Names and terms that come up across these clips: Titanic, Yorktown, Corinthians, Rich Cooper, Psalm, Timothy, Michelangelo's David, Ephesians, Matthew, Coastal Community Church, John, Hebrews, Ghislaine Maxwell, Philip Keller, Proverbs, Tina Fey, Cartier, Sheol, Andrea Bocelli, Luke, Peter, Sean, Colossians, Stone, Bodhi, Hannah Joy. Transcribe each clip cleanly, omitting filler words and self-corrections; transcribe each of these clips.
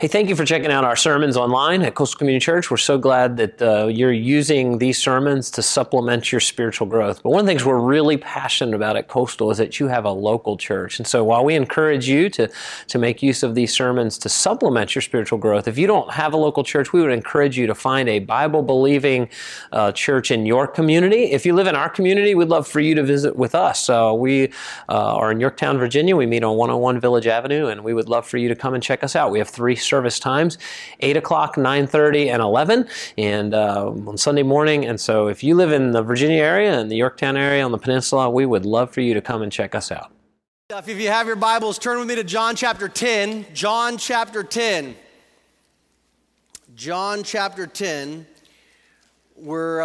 Hey, thank you for checking out our sermons online at Coastal Community Church. We're so glad that you're using these sermons to supplement your spiritual growth. But one of the things we're really passionate about at Coastal is that you have a local church. And so while we encourage you to make use of these sermons to supplement your spiritual growth, if you don't have a local church, we would encourage you to find a Bible-believing church in your community. If you live in our community, we'd love for you to visit with us. We are in Yorktown, Virginia. We meet on 101 Village Avenue, and we would love for you to come and check us out. We have 3 service times, 8 o'clock, 9:30, and 11, and on Sunday morning. And so if you live in the Virginia area and the Yorktown area on the peninsula, we would love for you to come and check us out. If you have your Bibles, turn with me to John chapter 10. John chapter 10. John chapter 10. We're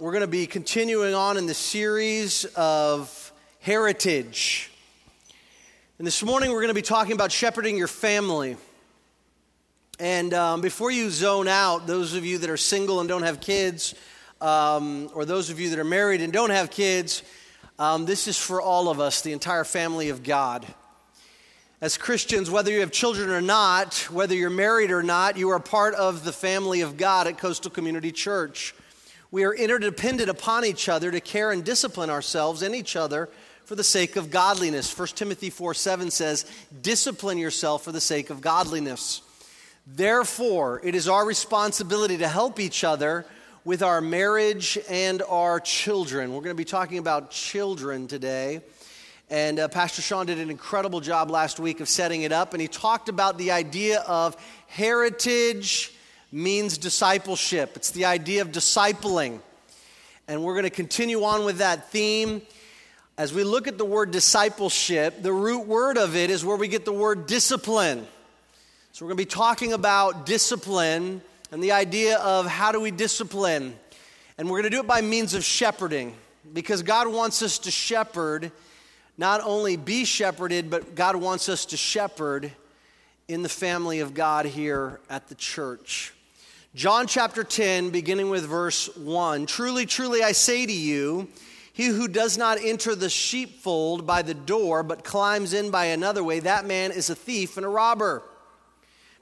going to be continuing on in the series of heritage. And this morning we're going to be talking about shepherding your family. And before you zone out, those of you that are single and don't have kids, or those of you that are married and don't have kids, this is for all of us, the entire family of God. As Christians, whether you have children or not, whether you're married or not, you are part of the family of God at Coastal Community Church. We are interdependent upon each other to care and discipline ourselves and each other for the sake of godliness. 1 Timothy 4:7 says, "Discipline yourself for the sake of godliness." Therefore, it is our responsibility to help each other with our marriage and our children. We're going to be talking about children today. And Pastor Sean did an incredible job last week of setting it up. And he talked about the idea of heritage means discipleship. It's the idea of discipling. And we're going to continue on with that theme. As we look at the word discipleship, the root word of it is where we get the word discipline. So we're going to be talking about discipline and the idea of how do we discipline. And we're going to do it by means of shepherding, because God wants us to shepherd, not only be shepherded, but God wants us to shepherd in the family of God here at the church. John chapter 10, beginning with verse 1. Truly, truly, I say to you, he who does not enter the sheepfold by the door, but climbs in by another way, that man is a thief and a robber.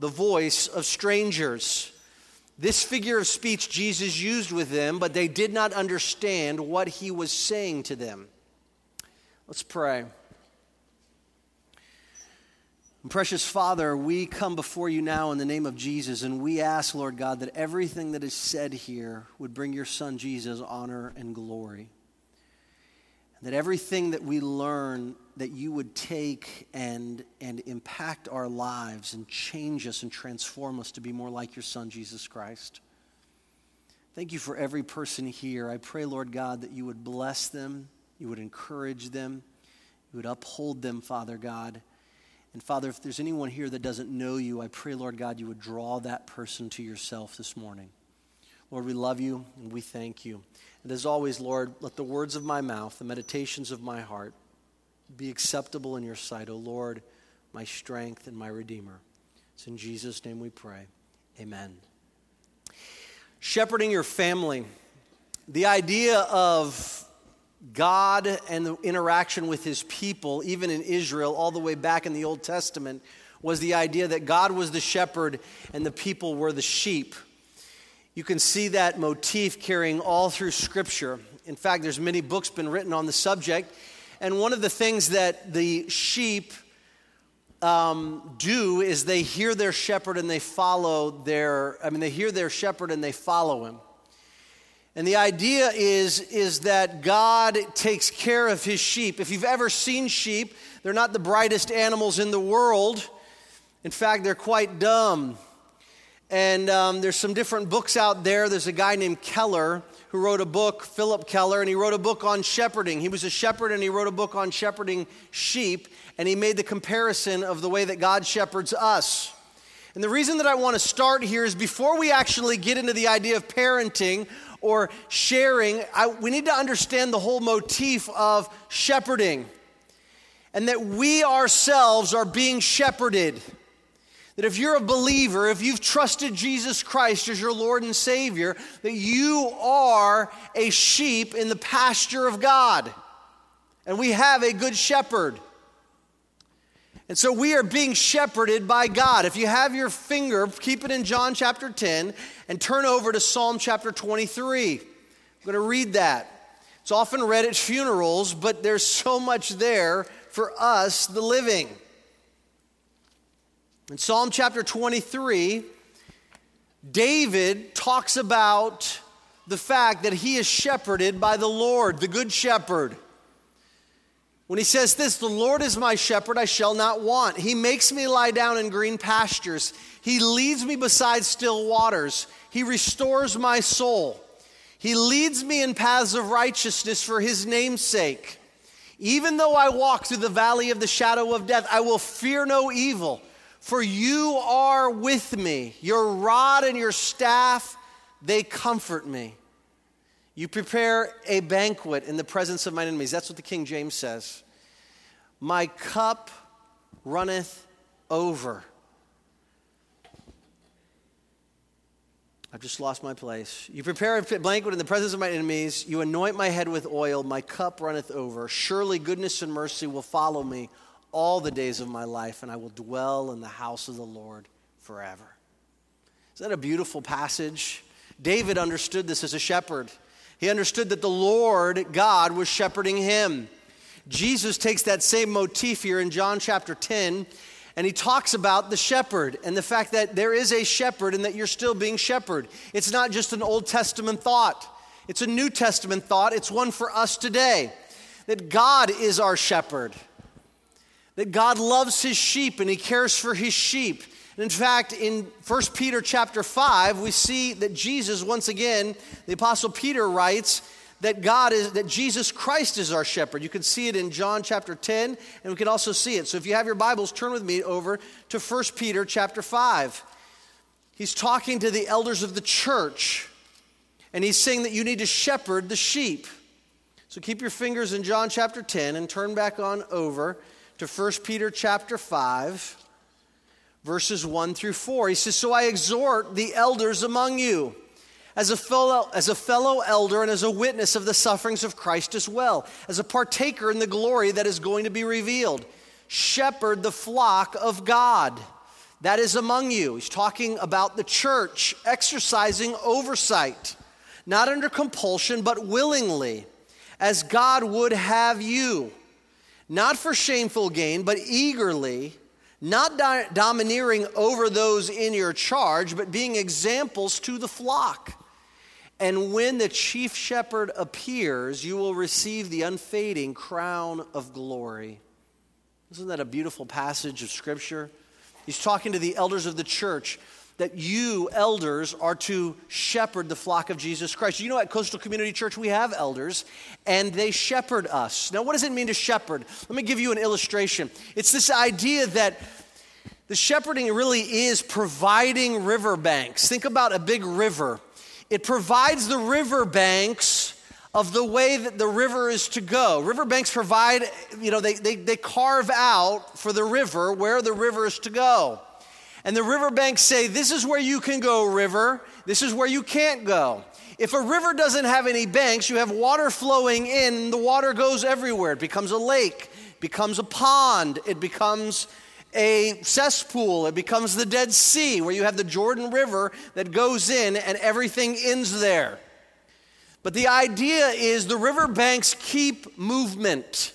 the voice of strangers. This figure of speech Jesus used with them, but they did not understand what he was saying to them. Let's pray. And precious Father, we come before you now in the name of Jesus, and we ask, Lord God, that everything that is said here would bring your Son Jesus honor and glory. That everything that we learn, that you would take and impact our lives and change us and transform us to be more like your Son, Jesus Christ. Thank you for every person here. I pray, Lord God, that you would bless them, you would encourage them, you would uphold them, Father God. And Father, if there's anyone here that doesn't know you, I pray, Lord God, you would draw that person to yourself this morning. Lord, we love you and we thank you. And as always, Lord, let the words of my mouth, the meditations of my heart, be acceptable in your sight, O Lord, my strength and my Redeemer. It's in Jesus' name we pray. Amen. Shepherding your family. The idea of God and the interaction with his people, even in Israel, all the way back in the Old Testament, was the idea that God was the shepherd and the people were the sheep. You can see that motif carrying all through Scripture. In fact, there's many books been written on the subject. And one of the things that the sheep do is they hear their shepherd and they follow they hear their shepherd and they follow him. And the idea is that God takes care of his sheep. If you've ever seen sheep, they're not the brightest animals in the world. In fact, they're quite dumb. And there's some different books out there. There's a guy named Keller who wrote a book, Philip Keller, and he wrote a book on shepherding. He was a shepherd, and he wrote a book on shepherding sheep, and he made the comparison of the way that God shepherds us. And the reason that I want to start here is before we actually get into the idea of parenting or sharing, we need to understand the whole motif of shepherding, and that we ourselves are being shepherded. That if you're a believer, if you've trusted Jesus Christ as your Lord and Savior, that you are a sheep in the pasture of God. And we have a good shepherd. And so we are being shepherded by God. If you have your finger, keep it in John chapter 10 and turn over to Psalm chapter 23. I'm going to read that. It's often read at funerals, but there's so much there for us, the living. In Psalm chapter 23, David talks about the fact that he is shepherded by the Lord, the good shepherd. When he says this, "The Lord is my shepherd, I shall not want. He makes me lie down in green pastures. He leads me beside still waters. He restores my soul. He leads me in paths of righteousness for his name's sake. Even though I walk through the valley of the shadow of death, I will fear no evil. For you are with me, your rod and your staff, they comfort me. You prepare a banquet in the presence of my enemies." That's what the King James says. "My cup runneth over." I've just lost my place. "You prepare a banquet in the presence of my enemies. You anoint my head with oil. My cup runneth over. Surely goodness and mercy will follow me all the days of my life, and I will dwell in the house of the Lord forever." Isn't that a beautiful passage? David understood this as a shepherd. He understood that the Lord God was shepherding him. Jesus takes that same motif here in John chapter 10, and he talks about the shepherd and the fact that there is a shepherd and that you're still being shepherded. It's not just an Old Testament thought. It's a New Testament thought. It's one for us today, that God is our shepherd. That God loves his sheep and he cares for his sheep. And in fact, in 1 Peter chapter 5, we see that Jesus, once again, the Apostle Peter writes that Jesus Christ is our shepherd. You can see it in John chapter 10, and we can also see it. So if you have your Bibles, turn with me over to 1 Peter chapter 5. He's talking to the elders of the church, and he's saying that you need to shepherd the sheep. So keep your fingers in John chapter 10 and turn back on over to 1 Peter chapter 5, verses 1 through 4. He says, "So I exhort the elders among you, as a fellow elder and as a witness of the sufferings of Christ as well, as a partaker in the glory that is going to be revealed. Shepherd the flock of God that is among you." He's talking about the church exercising oversight, not under compulsion, but willingly, as God would have you. Not for shameful gain, but eagerly, not domineering over those in your charge, but being examples to the flock. And when the chief shepherd appears, you will receive the unfading crown of glory." Isn't that a beautiful passage of Scripture? He's talking to the elders of the church, that you, elders, are to shepherd the flock of Jesus Christ. You know, at Coastal Community Church, we have elders, and they shepherd us. Now, what does it mean to shepherd? Let me give you an illustration. It's this idea that the shepherding really is providing riverbanks. Think about a big river. It provides the riverbanks of the way that the river is to go. Riverbanks provide, you know, they carve out for the river where the river is to go. And the riverbanks say, "This is where you can go, river. This is where you can't go." If a river doesn't have any banks, you have water flowing in, the water goes everywhere. It becomes a lake, becomes a pond, it becomes a cesspool, it becomes the Dead Sea, where you have the Jordan River that goes in and everything ends there. But the idea is the riverbanks keep movement.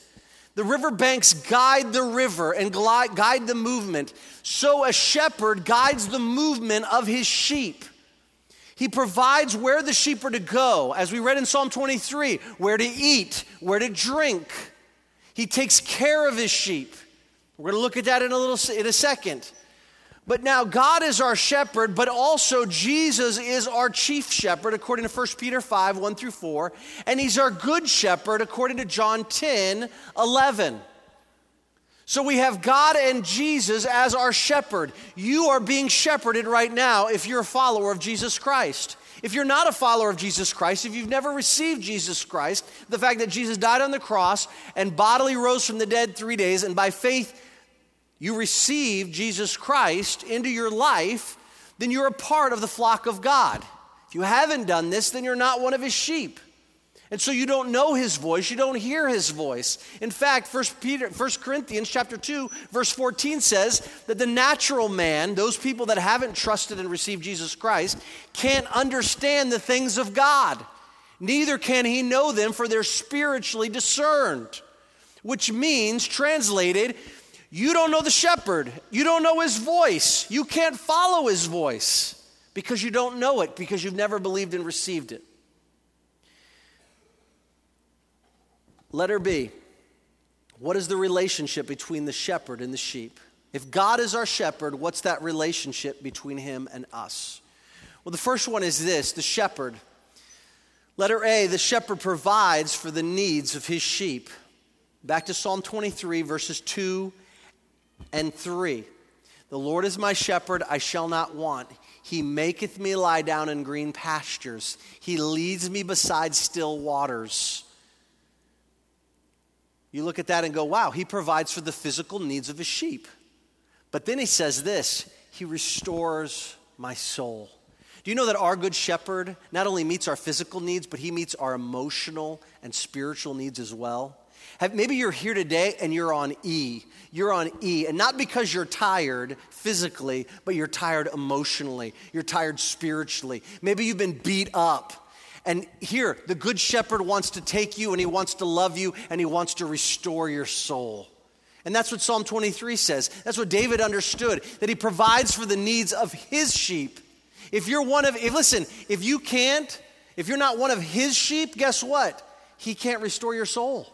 The riverbanks guide the river and guide the movement. So a shepherd guides the movement of his sheep. He provides where the sheep are to go, as we read in Psalm 23, where to eat, where to drink. He takes care of his sheep. We're going to look at that in a second. But now God is our shepherd, but also Jesus is our chief shepherd, according to 1 Peter 5, 1 through 4. And he's our good shepherd, according to John 10, 11. So we have God and Jesus as our shepherd. You are being shepherded right now if you're a follower of Jesus Christ. If you're not a follower of Jesus Christ, if you've never received Jesus Christ, the fact that Jesus died on the cross and bodily rose from the dead 3 days, and by faith you receive Jesus Christ into your life, then you're a part of the flock of God. If you haven't done this, then you're not one of his sheep. And so you don't know his voice, you don't hear his voice. In fact, 1 Corinthians chapter 2, verse 14 says that the natural man, those people that haven't trusted and received Jesus Christ, can't understand the things of God. Neither can he know them, for they're spiritually discerned. Which means, translated, you don't know the shepherd, you don't know his voice, you can't follow his voice because you don't know it, because you've never believed and received it. Letter B, what is the relationship between the shepherd and the sheep? If God is our shepherd, what's that relationship between him and us? Well, the first one is this, the shepherd. Letter A, the shepherd provides for the needs of his sheep. Back to Psalm 23, verses 2 and 3. The Lord is my shepherd, I shall not want. He maketh me lie down in green pastures. He leads me beside still waters. You look at that and go, wow, he provides for the physical needs of his sheep. But then he says this, he restores my soul. Do you know that our good shepherd not only meets our physical needs, but he meets our emotional and spiritual needs as well? Maybe you're here today and you're on E. You're on E, and not because you're tired physically, but you're tired emotionally. You're tired spiritually. Maybe you've been beat up. And here, the good shepherd wants to take you, and he wants to love you, and he wants to restore your soul. And that's what Psalm 23 says. That's what David understood, that he provides for the needs of his sheep. If you're one of, if you're not one of his sheep, guess what? He can't restore your soul.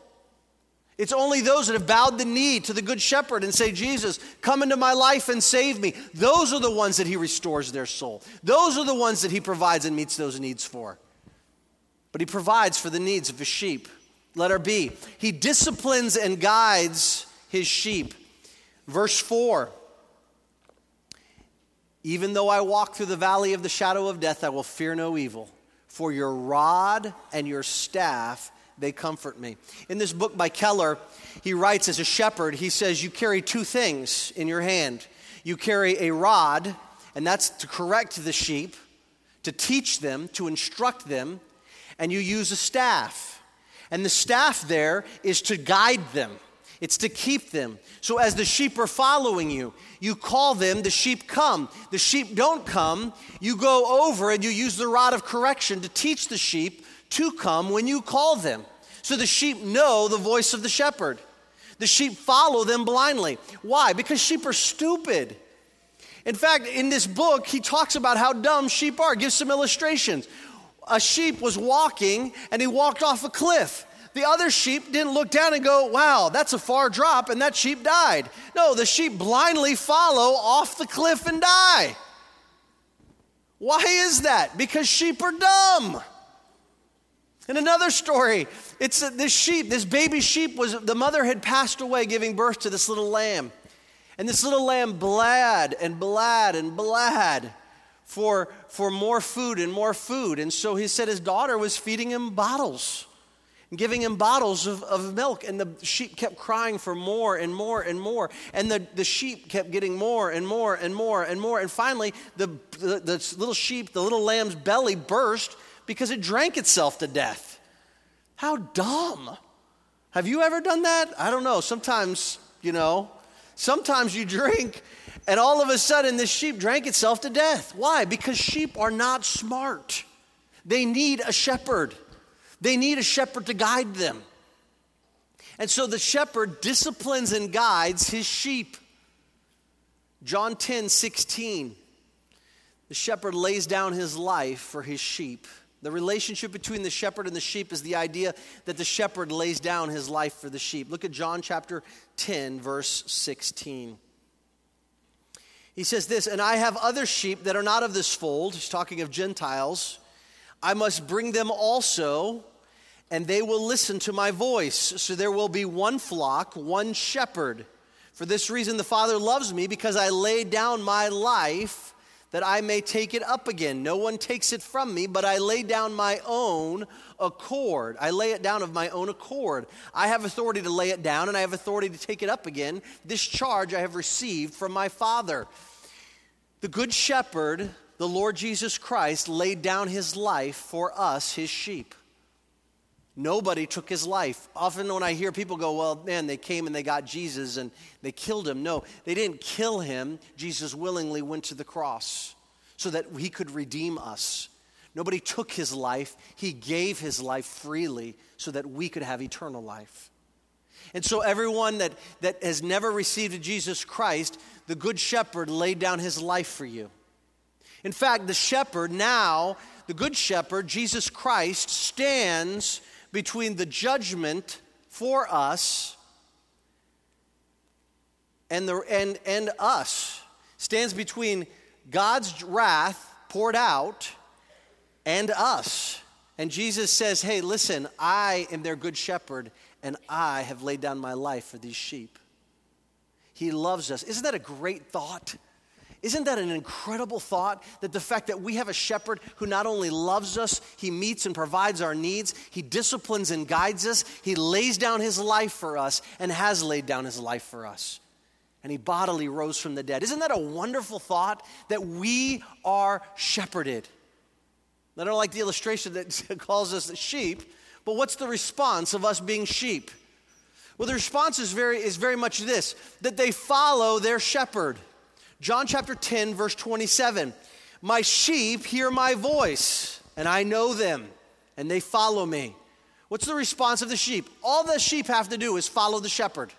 It's only those that have bowed the knee to the good shepherd and say, Jesus, come into my life and save me. Those are the ones that he restores their soul. Those are the ones that he provides and meets those needs for. But he provides for the needs of his sheep. Letter B, he disciplines and guides his sheep. Verse 4, even though I walk through the valley of the shadow of death, I will fear no evil, for your rod and your staff, they comfort me. In this book by Keller, he writes as a shepherd, he says, you carry two things in your hand. You carry a rod, and that's to correct the sheep, to teach them, to instruct them, and you use a staff. And the staff there is to guide them. It's to keep them. So as the sheep are following you, you call them, the sheep come. The sheep don't come. You go over and you use the rod of correction to teach the sheep to come when you call them. So the sheep know the voice of the shepherd. The sheep follow them blindly. Why? Because sheep are stupid. In fact, in this book, he talks about how dumb sheep are. Gives some illustrations. A sheep was walking, and he walked off a cliff. The other sheep didn't look down and go, wow, that's a far drop, and that sheep died. No, the sheep blindly follow off the cliff and die. Why is that? Because sheep are dumb. And another story, it's this sheep, this baby sheep, the mother had passed away giving birth to this little lamb. And this little lamb bled and bled and bled for more food and more food. And so he said his daughter was feeding him bottles and giving him bottles of milk. And the sheep kept crying for more and more and more. And the sheep kept getting more and more and more and more. And finally, the little sheep, the little lamb's belly burst because it drank itself to death. How dumb. Have you ever done that? I don't know. Sometimes you drink, and all of a sudden this sheep drank itself to death. Why? Because sheep are not smart. They need a shepherd. They need a shepherd to guide them. And so the shepherd disciplines and guides his sheep. John 10:16. The shepherd lays down his life for his sheep. The relationship between the shepherd and the sheep is the idea that the shepherd lays down his life for the sheep. Look at John chapter 10, verse 16. He says this, and I have other sheep that are not of this fold. He's talking of Gentiles. I must bring them also, and they will listen to my voice. So there will be one flock, one shepherd. For this reason the Father loves me, because I lay down my life that I may take it up again. No one takes it from me, but I lay down my own accord. I lay it down of my own accord. I have authority to lay it down, and I have authority to take it up again. This charge I have received from my Father. The Good Shepherd, the Lord Jesus Christ, laid down his life for us, his sheep. Nobody took his life. Often when I hear people go, well, man, they came and they got Jesus and they killed him. No, they didn't kill him. Jesus willingly went to the cross so that he could redeem us. Nobody took his life. He gave his life freely so that we could have eternal life. And so everyone that has never received Jesus Christ, the Good Shepherd laid down his life for you. In fact, the shepherd now, the Good Shepherd, Jesus Christ, stands between the judgment for us and us, stands between God's wrath poured out and us. And Jesus says, hey, listen, I am their Good Shepherd, and I have laid down my life for these sheep. He loves us. Isn't that a great thought? Isn't that an incredible thought, that the fact that we have a shepherd who not only loves us, he meets and provides our needs, he disciplines and guides us, he lays down his life for us and has laid down his life for us, and he bodily rose from the dead. Isn't that a wonderful thought that we are shepherded? I don't like the illustration that calls us the sheep, but what's the response of us being sheep? Well, the response is very much this, that they follow their shepherd. John chapter 10, verse 27, my sheep hear my voice, and I know them, and they follow me. What's the response of the sheep? All the sheep have to do is follow the shepherd.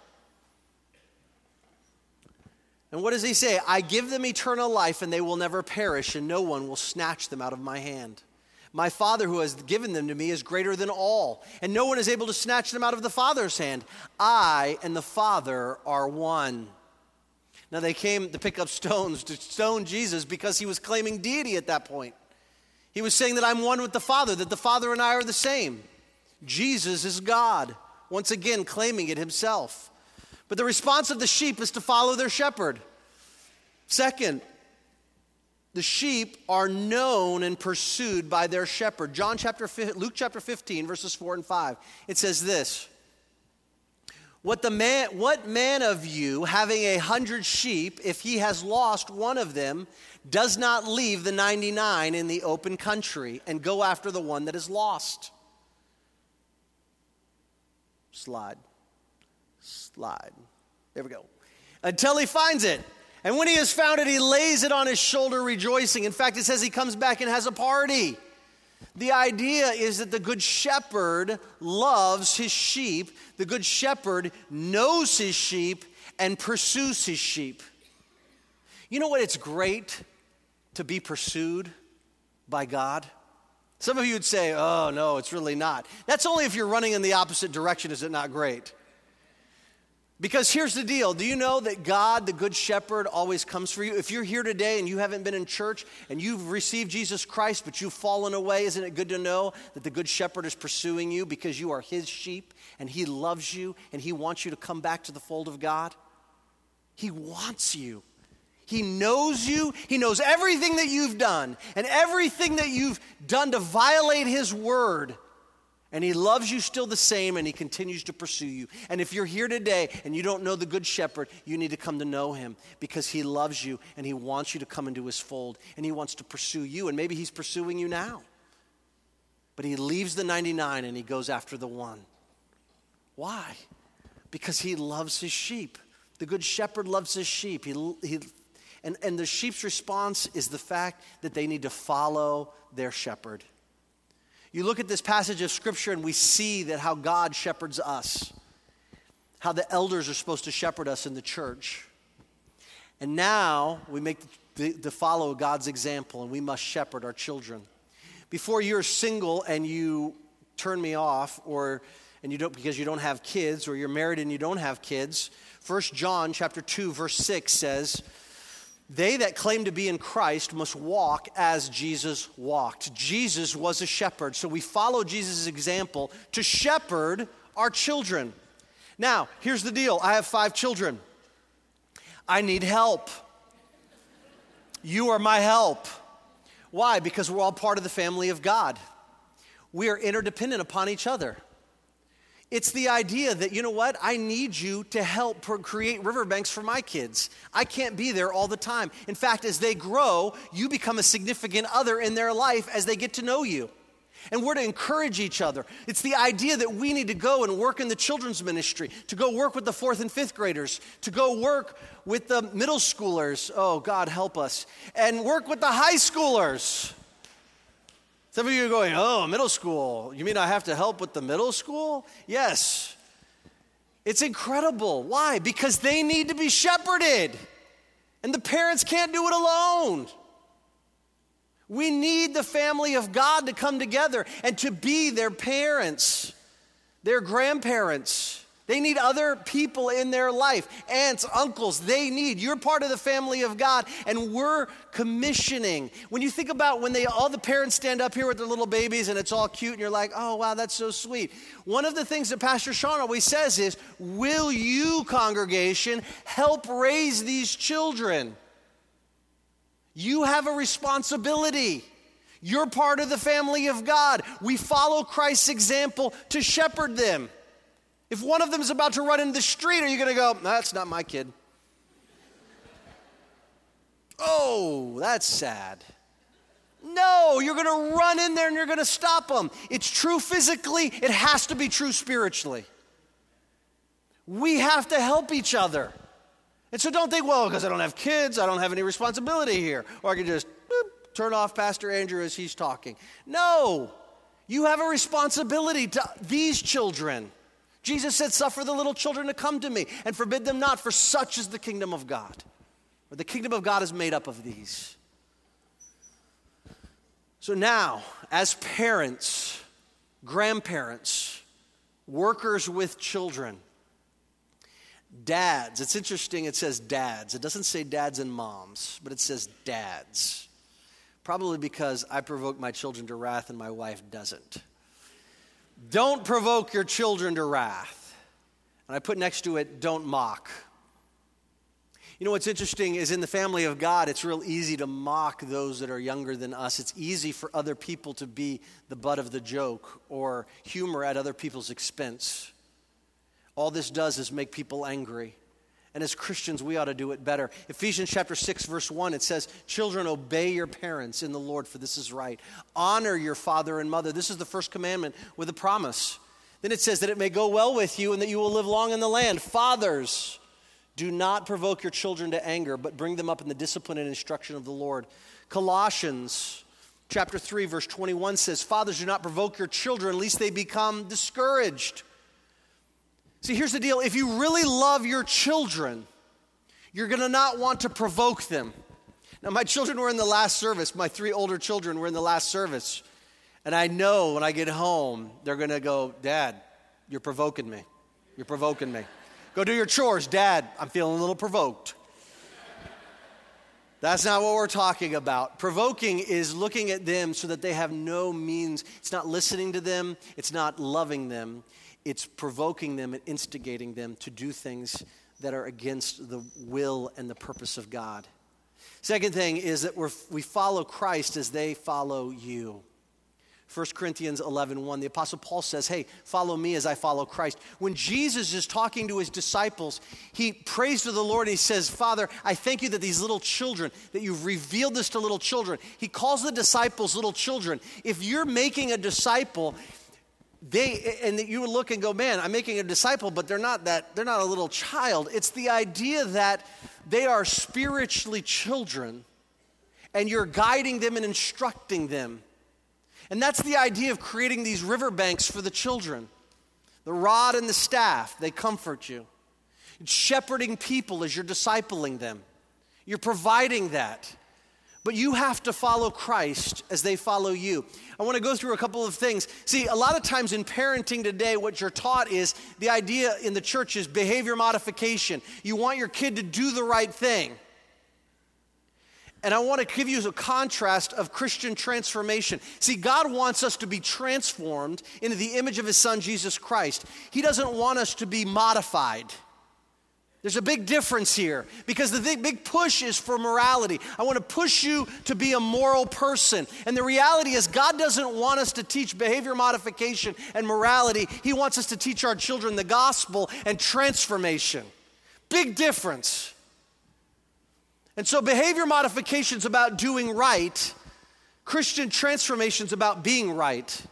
And what does he say? I give them eternal life, and they will never perish, and no one will snatch them out of my hand. My Father who has given them to me is greater than all, and no one is able to snatch them out of the Father's hand. I and the Father are one. Now they came to pick up stones to stone Jesus because he was claiming deity at that point. He was saying that I'm one with the Father, that the Father and I are the same. Jesus is God, once again claiming it himself. But the response of the sheep is to follow their shepherd. Second, the sheep are known and pursued by their shepherd. Luke chapter 15, verses 4 and 5. It says this. What man of you, having 100 sheep, if he has lost one of them, does not leave the 99 in the open country and go after the one that is lost? Slide. There we go. Until he finds it. And when he has found it, he lays it on his shoulder, rejoicing. In fact, it says he comes back and has a party. The idea is that the Good Shepherd loves his sheep. The Good Shepherd knows his sheep and pursues his sheep. You know what? It's great to be pursued by God. Some of you would say, oh, no, it's really not. That's only if you're running in the opposite direction, is it not great? Because here's the deal. Do you know that God, the Good Shepherd, always comes for you? If you're here today and you haven't been in church and you've received Jesus Christ but you've fallen away, isn't it good to know that the Good Shepherd is pursuing you because you are his sheep and he loves you and he wants you to come back to the fold of God? He wants you. He knows you. He knows everything that you've done and everything that you've done to violate his word. And he loves you still the same, and he continues to pursue you. And if you're here today and you don't know the Good Shepherd, you need to come to know him, because he loves you and he wants you to come into his fold and he wants to pursue you. And maybe he's pursuing you now. But he leaves the 99 and he goes after the one. Why? Because he loves his sheep. The Good Shepherd loves his sheep. And the sheep's response is the fact that they need to follow their shepherd. You look at this passage of Scripture and we see that how God shepherds us, how the elders are supposed to shepherd us in the church. And now we make the follow God's example, and we must shepherd our children. Before you're single and you turn me off, and you don't, because you don't have kids, or you're married and you don't have kids, 1 John chapter 2, verse 6 says, they that claim to be in Christ must walk as Jesus walked. Jesus was a shepherd, so we follow Jesus' example to shepherd our children. Now, here's the deal. I have 5 children. I need help. You are my help. Why? Because we're all part of the family of God. We are interdependent upon each other. It's the idea that, you know what, I need you to help create riverbanks for my kids. I can't be there all the time. In fact, as they grow, you become a significant other in their life as they get to know you. And we're to encourage each other. It's the idea that we need to go and work in the children's ministry, to go work with the 4th and 5th graders, to go work with the middle schoolers. Oh, God, help us. And work with the high schoolers. Some of you are going, oh, middle school. You mean I have to help with the middle school? Yes. It's incredible. Why? Because they need to be shepherded. And the parents can't do it alone. We need the family of God to come together and to be their parents, their grandparents. They need other people in their life, aunts, uncles, they need. You're part of the family of God, and we're commissioning. When you think about when all the parents stand up here with their little babies and it's all cute and you're like, oh, wow, that's so sweet. One of the things that Pastor Sean always says is, will you, congregation, help raise these children? You have a responsibility. You're part of the family of God. We follow Christ's example to shepherd them. If one of them is about to run into the street, are you going to go, no, that's not my kid? Oh, that's sad. No, you're going to run in there and you're going to stop them. It's true physically. It has to be true spiritually. We have to help each other. And so don't think, well, because I don't have kids, I don't have any responsibility here. Or I can just boop, turn off Pastor Andrew as he's talking. No, you have a responsibility to these children. Jesus said, suffer the little children to come to me and forbid them not, for such is the kingdom of God. Or the kingdom of God is made up of these. So now, as parents, grandparents, workers with children, dads, it's interesting, it says dads. It doesn't say dads and moms, but it says dads. Probably because I provoke my children to wrath and my wife doesn't. Don't provoke your children to wrath. And I put next to it, don't mock. You know what's interesting is in the family of God, it's real easy to mock those that are younger than us. It's easy for other people to be the butt of the joke or humor at other people's expense. All this does is make people angry. And as Christians, we ought to do it better. Ephesians chapter 6, verse 1, it says, children, obey your parents in the Lord, for this is right. Honor your father and mother. This is the first commandment with a promise. Then it says that it may go well with you and that you will live long in the land. Fathers, do not provoke your children to anger, but bring them up in the discipline and instruction of the Lord. Colossians chapter 3, verse 21 says, fathers, do not provoke your children, lest they become discouraged. See, here's the deal. If you really love your children, you're going to not want to provoke them. Now, my children were in the last service. My 3 older children were in the last service. And I know when I get home, they're going to go, Dad, you're provoking me. You're provoking me. Go do your chores. Dad, I'm feeling a little provoked. That's not what we're talking about. Provoking is looking at them so that they have no means. It's not listening to them. It's not loving them. It's provoking them and instigating them to do things that are against the will and the purpose of God. Second thing is that we follow Christ as they follow you. 1 Corinthians 11:1, the Apostle Paul says, hey, follow me as I follow Christ. When Jesus is talking to his disciples, he prays to the Lord and he says, Father, I thank you that these little children, that you've revealed this to little children. He calls the disciples little children. If you're making a disciple, and you would look and go, man, I'm making a disciple, but they're not a little child. It's the idea that they are spiritually children and you're guiding them and instructing them. And that's the idea of creating these riverbanks for the children. The rod and the staff, they comfort you. It's shepherding people as you're discipling them. You're providing that. But you have to follow Christ as they follow you. I want to go through a couple of things. See, a lot of times in parenting today, what you're taught is the idea in the church is behavior modification. You want your kid to do the right thing. And I want to give you a contrast of Christian transformation. See, God wants us to be transformed into the image of his son, Jesus Christ. He doesn't want us to be modified. There's a big difference here because the big push is for morality. I want to push you to be a moral person. And the reality is God doesn't want us to teach behavior modification and morality. He wants us to teach our children the gospel and transformation. Big difference. And so behavior modification is about doing right. Christian transformation is about being right.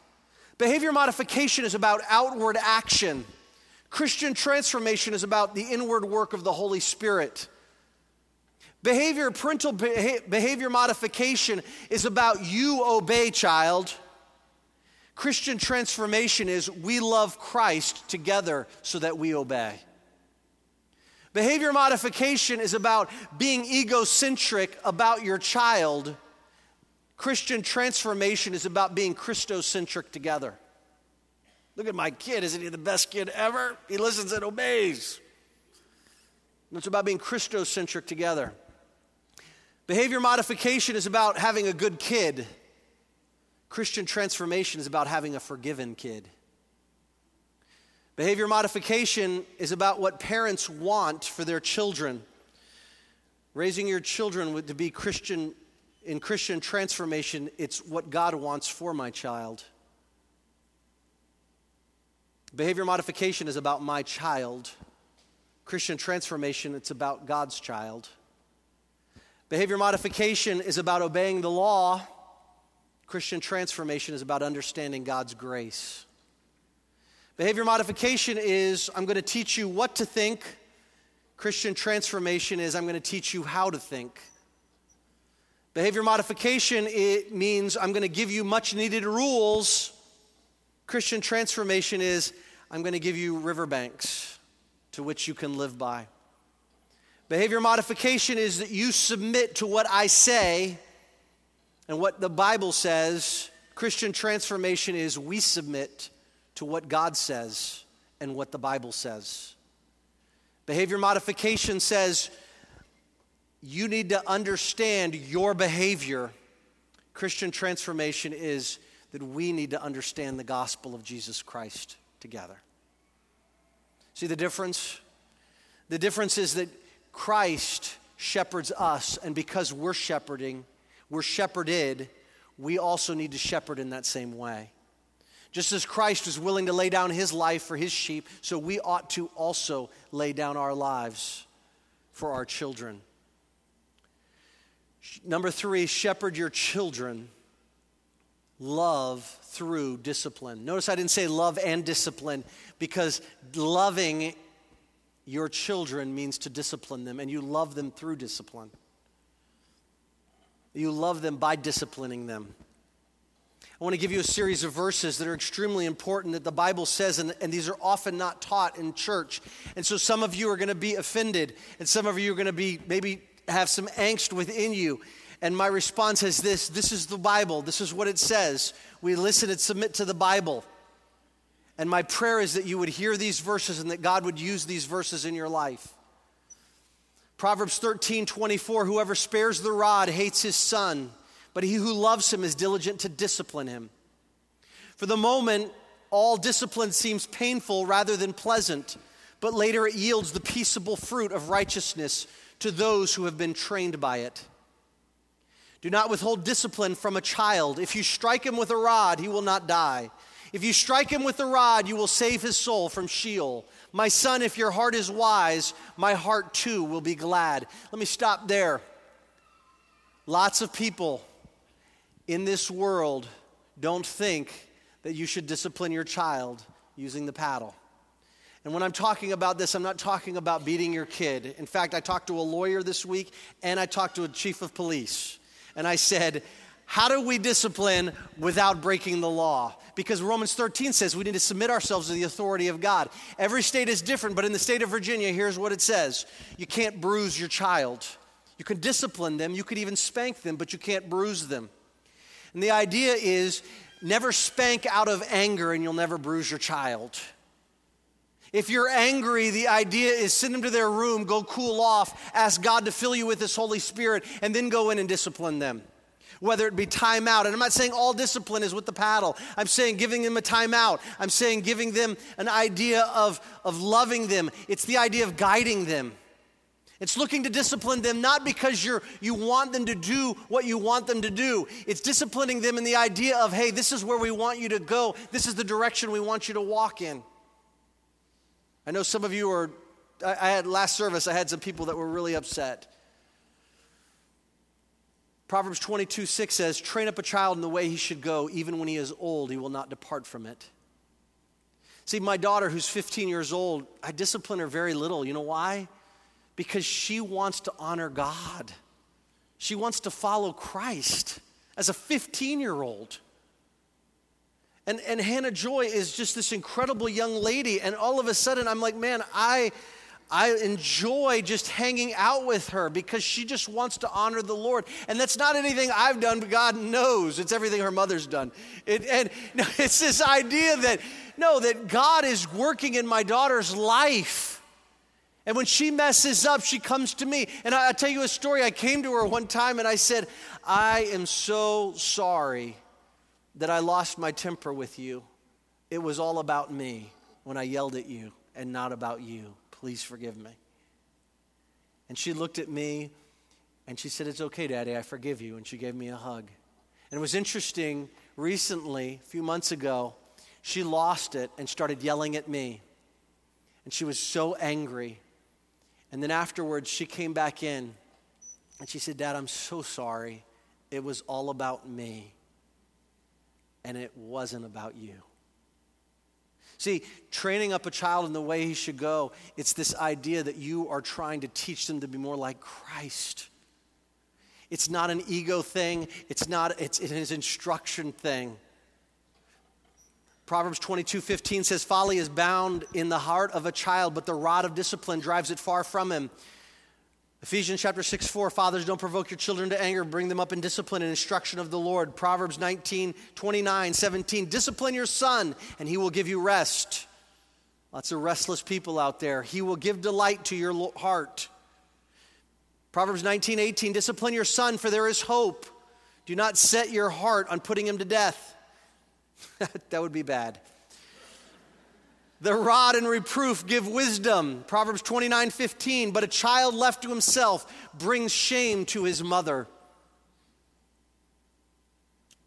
Behavior modification is about outward action. Christian transformation is about the inward work of the Holy Spirit. Parental behavior modification is about you obey, child. Christian transformation is we love Christ together so that we obey. Behavior modification is about being egocentric about your child. Christian transformation is about being Christocentric together. Look at my kid. Isn't he the best kid ever? He listens and obeys. And it's about being Christocentric together. Behavior modification is about having a good kid. Christian transformation is about having a forgiven kid. Behavior modification is about what parents want for their children. Raising your children to be Christian, in Christian transformation, it's what God wants for my child. Behavior modification is about my child. Christian transformation, it's about God's child. Behavior modification is about obeying the law. Christian transformation is about understanding God's grace. Behavior modification is I'm going to teach you what to think. Christian transformation is I'm going to teach you how to think. Behavior modification, it means I'm going to give you much needed rules. Christian transformation is, I'm going to give you riverbanks to which you can live by. Behavior modification is that you submit to what I say and what the Bible says. Christian transformation is we submit to what God says and what the Bible says. Behavior modification says you need to understand your behavior. Christian transformation is that we need to understand the gospel of Jesus Christ together. See the difference? The difference is that Christ shepherds us, and because we're shepherding, we're shepherded, we also need to shepherd in that same way. Just as Christ was willing to lay down his life for his sheep, so we ought to also lay down our lives for our children. Number three, shepherd your children. Love through discipline. Notice I didn't say love and discipline because loving your children means to discipline them, and you love them through discipline. You love them by disciplining them. I want to give you a series of verses that are extremely important that the Bible says, and these are often not taught in church. And so some of you are going to be offended, and some of you are going to be maybe have some angst within you. And my response is this is the Bible. This is what it says. We listen and submit to the Bible. And my prayer is that you would hear these verses and that God would use these verses in your life. Proverbs 13:24, whoever spares the rod hates his son, but he who loves him is diligent to discipline him. For the moment, all discipline seems painful rather than pleasant, but later it yields the peaceable fruit of righteousness to those who have been trained by it. Do not withhold discipline from a child. If you strike him with a rod, he will not die. If you strike him with a rod, you will save his soul from Sheol. My son, if your heart is wise, my heart too will be glad. Let me stop there. Lots of people in this world don't think that you should discipline your child using the paddle. And when I'm talking about this, I'm not talking about beating your kid. In fact, I talked to a lawyer this week, and I talked to a chief of police. And I said, how do we discipline without breaking the law? Because Romans 13 says we need to submit ourselves to the authority of God. Every state is different, but in the state of Virginia, here's what it says. You can't bruise your child. You can discipline them. You could even spank them, but you can't bruise them. And the idea is never spank out of anger and you'll never bruise your child. If you're angry, the idea is send them to their room, go cool off, ask God to fill you with his Holy Spirit, and then go in and discipline them. whether it be timeout. And I'm not saying all discipline is with the paddle. I'm saying giving them a timeout. I'm saying giving them an idea of loving them. It's the idea of guiding them. It's looking to discipline them not because you want them to do what you want them to do. It's disciplining them in the idea of, hey, this is where we want you to go. This is the direction we want you to walk in. I know some of you are, I had last service, I had some people that were really upset. Proverbs 22:6 says, train up a child in the way he should go. Even when he is old, he will not depart from it. See, my daughter, who's 15 years old, I discipline her very little. You know why? Because she wants to honor God. She wants to follow Christ as a 15-year-old. And Hannah Joy is just this incredible young lady. And all of a sudden, I'm like, man, I enjoy just hanging out with her because she just wants to honor the Lord. And that's not anything I've done, but God knows it's everything her mother's done. It's this idea that God is working in my daughter's life. And when she messes up, she comes to me. And I'll tell you a story. I came to her one time and I said, I am so sorry that I lost my temper with you. It was all about me when I yelled at you and not about you. Please forgive me. And she looked at me and she said, it's okay, Daddy, I forgive you. And she gave me a hug. And it was interesting, recently, a few months ago, she lost it and started yelling at me. And she was so angry. And then afterwards, she came back in, and she said, Dad, I'm so sorry. It was all about me, and it wasn't about you. See, training up a child in the way he should go, it's this idea that you are trying to teach them to be more like Christ. It's not an ego thing. It's an instruction thing. Proverbs 22:15 says, folly is bound in the heart of a child, but the rod of discipline drives it far from him. Ephesians chapter 6:4, fathers, don't provoke your children to anger, bring them up in discipline and instruction of the Lord. Proverbs 19:29-17, discipline your son and he will give you rest. Lots of restless people out there. He will give delight to your heart. Proverbs 19:18, discipline your son for there is hope. Do not set your heart on putting him to death. That would be bad. The rod and reproof give wisdom. Proverbs 29:15, but a child left to himself brings shame to his mother.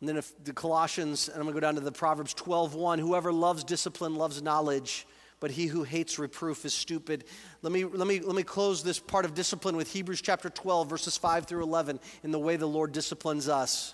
And then if the Colossians, and I'm going to go down to the Proverbs 12:1, whoever loves discipline loves knowledge, but he who hates reproof is stupid. Let me close this part of discipline with Hebrews chapter 12, verses 5-11, in the way the Lord disciplines us.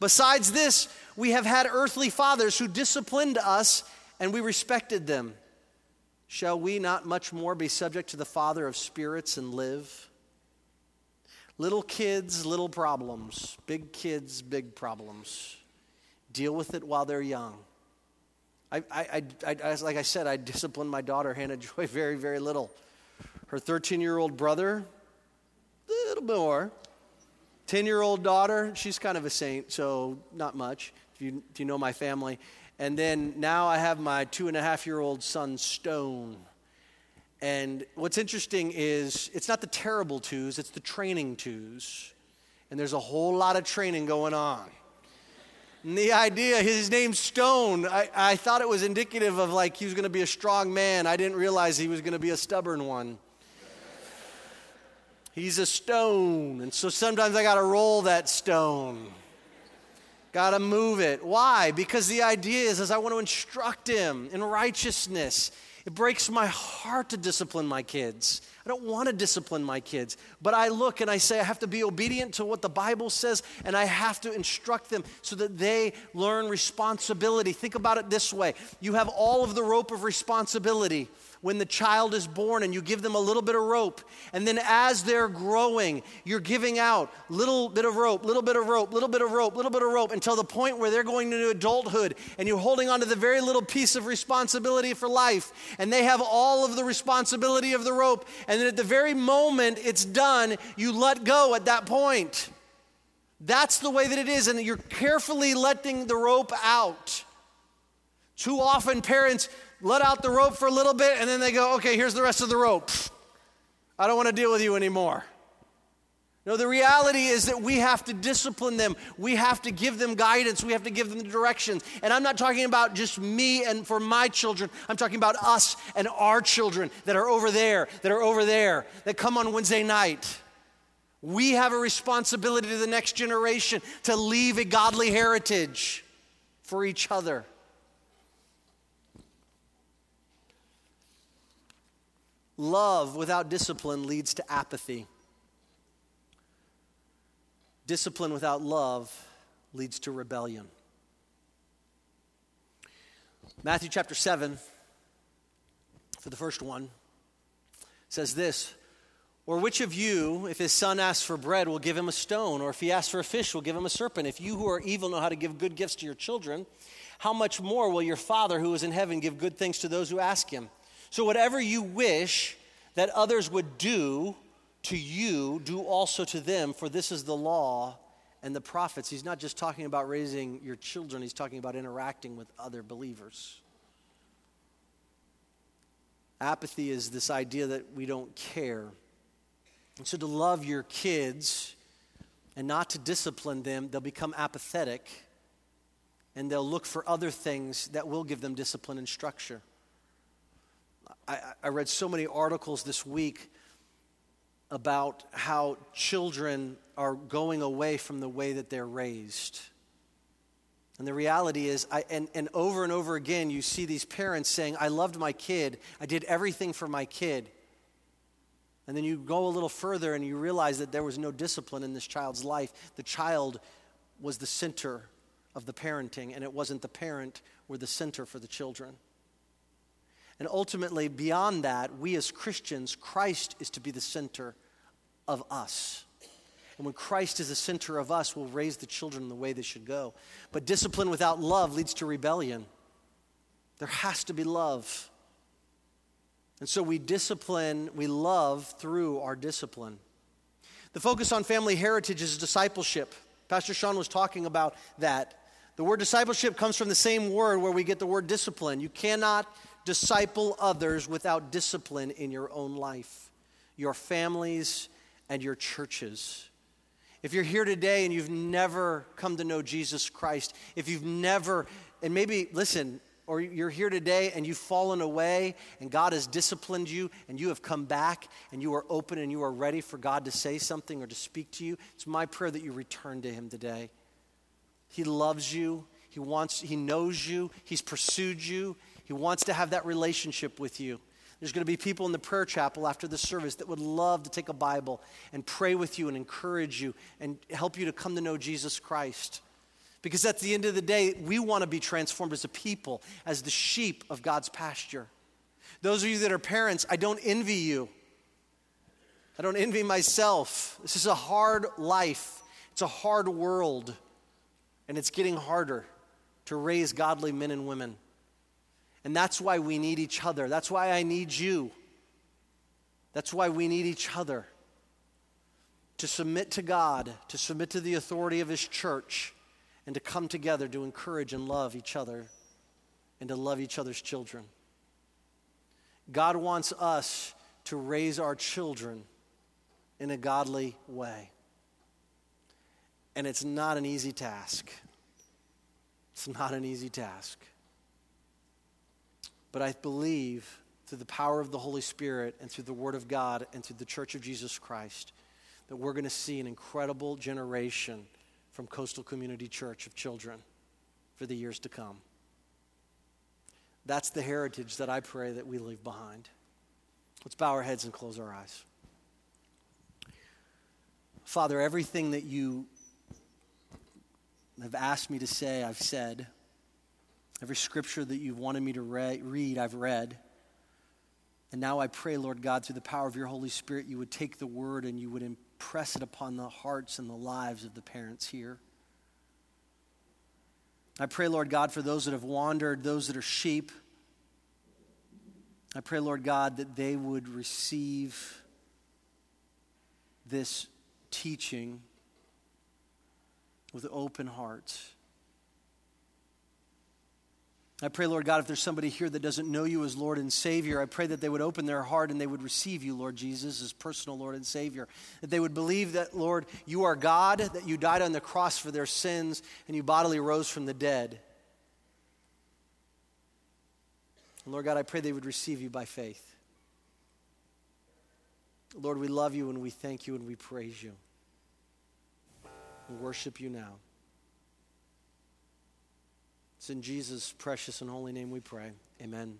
Besides this, we have had earthly fathers who disciplined us, and we respected them. Shall we not much more be subject to the Father of spirits and live? Little kids, little problems. Big kids, big problems. Deal with it while they're young. Like I said, I disciplined my daughter, Hannah Joy, very, very little. Her 13-year-old brother, a little more. 10-year-old daughter, she's kind of a saint, so not much, if you know my family. And then now I have my 2.5-year-old son, Stone. And what's interesting is it's not the terrible twos, it's the training twos. And there's a whole lot of training going on. And the idea, his name's Stone, I thought it was indicative of like he was going to be a strong man. I didn't realize he was going to be a stubborn one. He's a stone, and so sometimes I got to roll that stone. Got to move it. Why? Because the idea is I want to instruct him in righteousness. It breaks my heart to discipline my kids. I don't want to discipline my kids, but I look and I say I have to be obedient to what the Bible says, and I have to instruct them so that they learn responsibility. Think about it this way. You have all of the rope of responsibility when the child is born, and you give them a little bit of rope, and then as they're growing, you're giving out little bit of rope, little bit of rope, little bit of rope, little bit of rope, until the point where they're going into adulthood, and you're holding on to the very little piece of responsibility for life, and they have all of the responsibility of the rope, and then at the very moment it's done, you let go at that point. That's the way that it is, and you're carefully letting the rope out. Too often parents let out the rope for a little bit, and then they go, okay, here's the rest of the rope. I don't want to deal with you anymore. No, the reality is that we have to discipline them. We have to give them guidance. We have to give them directions. And I'm not talking about just me and for my children. I'm talking about us and our children that are over there, that come on Wednesday night. We have a responsibility to the next generation to leave a godly heritage for each other. Love without discipline leads to apathy. Discipline without love leads to rebellion. Matthew chapter 7, for the first one, says this: or which of you, if his son asks for bread, will give him a stone? Or if he asks for a fish, will give him a serpent? If you who are evil know how to give good gifts to your children, how much more will your Father who is in heaven give good things to those who ask him? So whatever you wish that others would do to you, do also to them, for this is the law and the prophets. He's not just talking about raising your children. He's talking about interacting with other believers. Apathy is this idea that we don't care. And so to love your kids and not to discipline them, they'll become apathetic, and they'll look for other things that will give them discipline and structure. I read so many articles this week about how children are going away from the way that they're raised. And the reality is, and over again, you see these parents saying, I loved my kid, I did everything for my kid. And then you go a little further and you realize that there was no discipline in this child's life. The child was the center of the parenting, and it wasn't the parent were the center for the children. And ultimately, beyond that, we as Christians, Christ is to be the center of us. And when Christ is the center of us, we'll raise the children in the way they should go. But discipline without love leads to rebellion. There has to be love. And so we love through our discipline. The focus on family heritage is discipleship. Pastor Sean was talking about that. The word discipleship comes from the same word where we get the word discipline. You cannot disciple others without discipline in your own life, your families, and your churches. If you're here today and you've never come to know Jesus Christ, if you've never, and maybe, listen, or you're here today and you've fallen away and God has disciplined you and you have come back and you are open and you are ready for God to say something or to speak to you, it's my prayer that you return to him today. He loves you. He knows you. He's pursued you. He wants to have that relationship with you. There's going to be people in the prayer chapel after the service that would love to take a Bible and pray with you and encourage you and help you to come to know Jesus Christ. Because at the end of the day, we want to be transformed as a people, as the sheep of God's pasture. Those of you that are parents, I don't envy you. I don't envy myself. This is a hard life. It's a hard world. And it's getting harder to raise godly men and women. And that's why we need each other. That's why I need you. That's why we need each other. To submit to God, to submit to the authority of his church, and to come together to encourage and love each other, and to love each other's children. God wants us to raise our children in a godly way. And it's not an easy task. It's not an easy task. But I believe through the power of the Holy Spirit and through the Word of God and through the Church of Jesus Christ that we're going to see an incredible generation from Coastal Community Church of children for the years to come. That's the heritage that I pray that we leave behind. Let's bow our heads and close our eyes. Father, everything that you have asked me to say, I've said. Every scripture that you wanted me to read, I've read. And now I pray, Lord God, through the power of your Holy Spirit, you would take the word and you would impress it upon the hearts and the lives of the parents here. I pray, Lord God, for those that have wandered, those that are sheep. I pray, Lord God, that they would receive this teaching with open hearts. I pray, Lord God, if there's somebody here that doesn't know you as Lord and Savior, I pray that they would open their heart and they would receive you, Lord Jesus, as personal Lord and Savior. That they would believe that, Lord, you are God, that you died on the cross for their sins, and you bodily rose from the dead. And Lord God, I pray they would receive you by faith. Lord, we love you and we thank you and we praise you. We worship you now. It's in Jesus' precious and holy name we pray. Amen.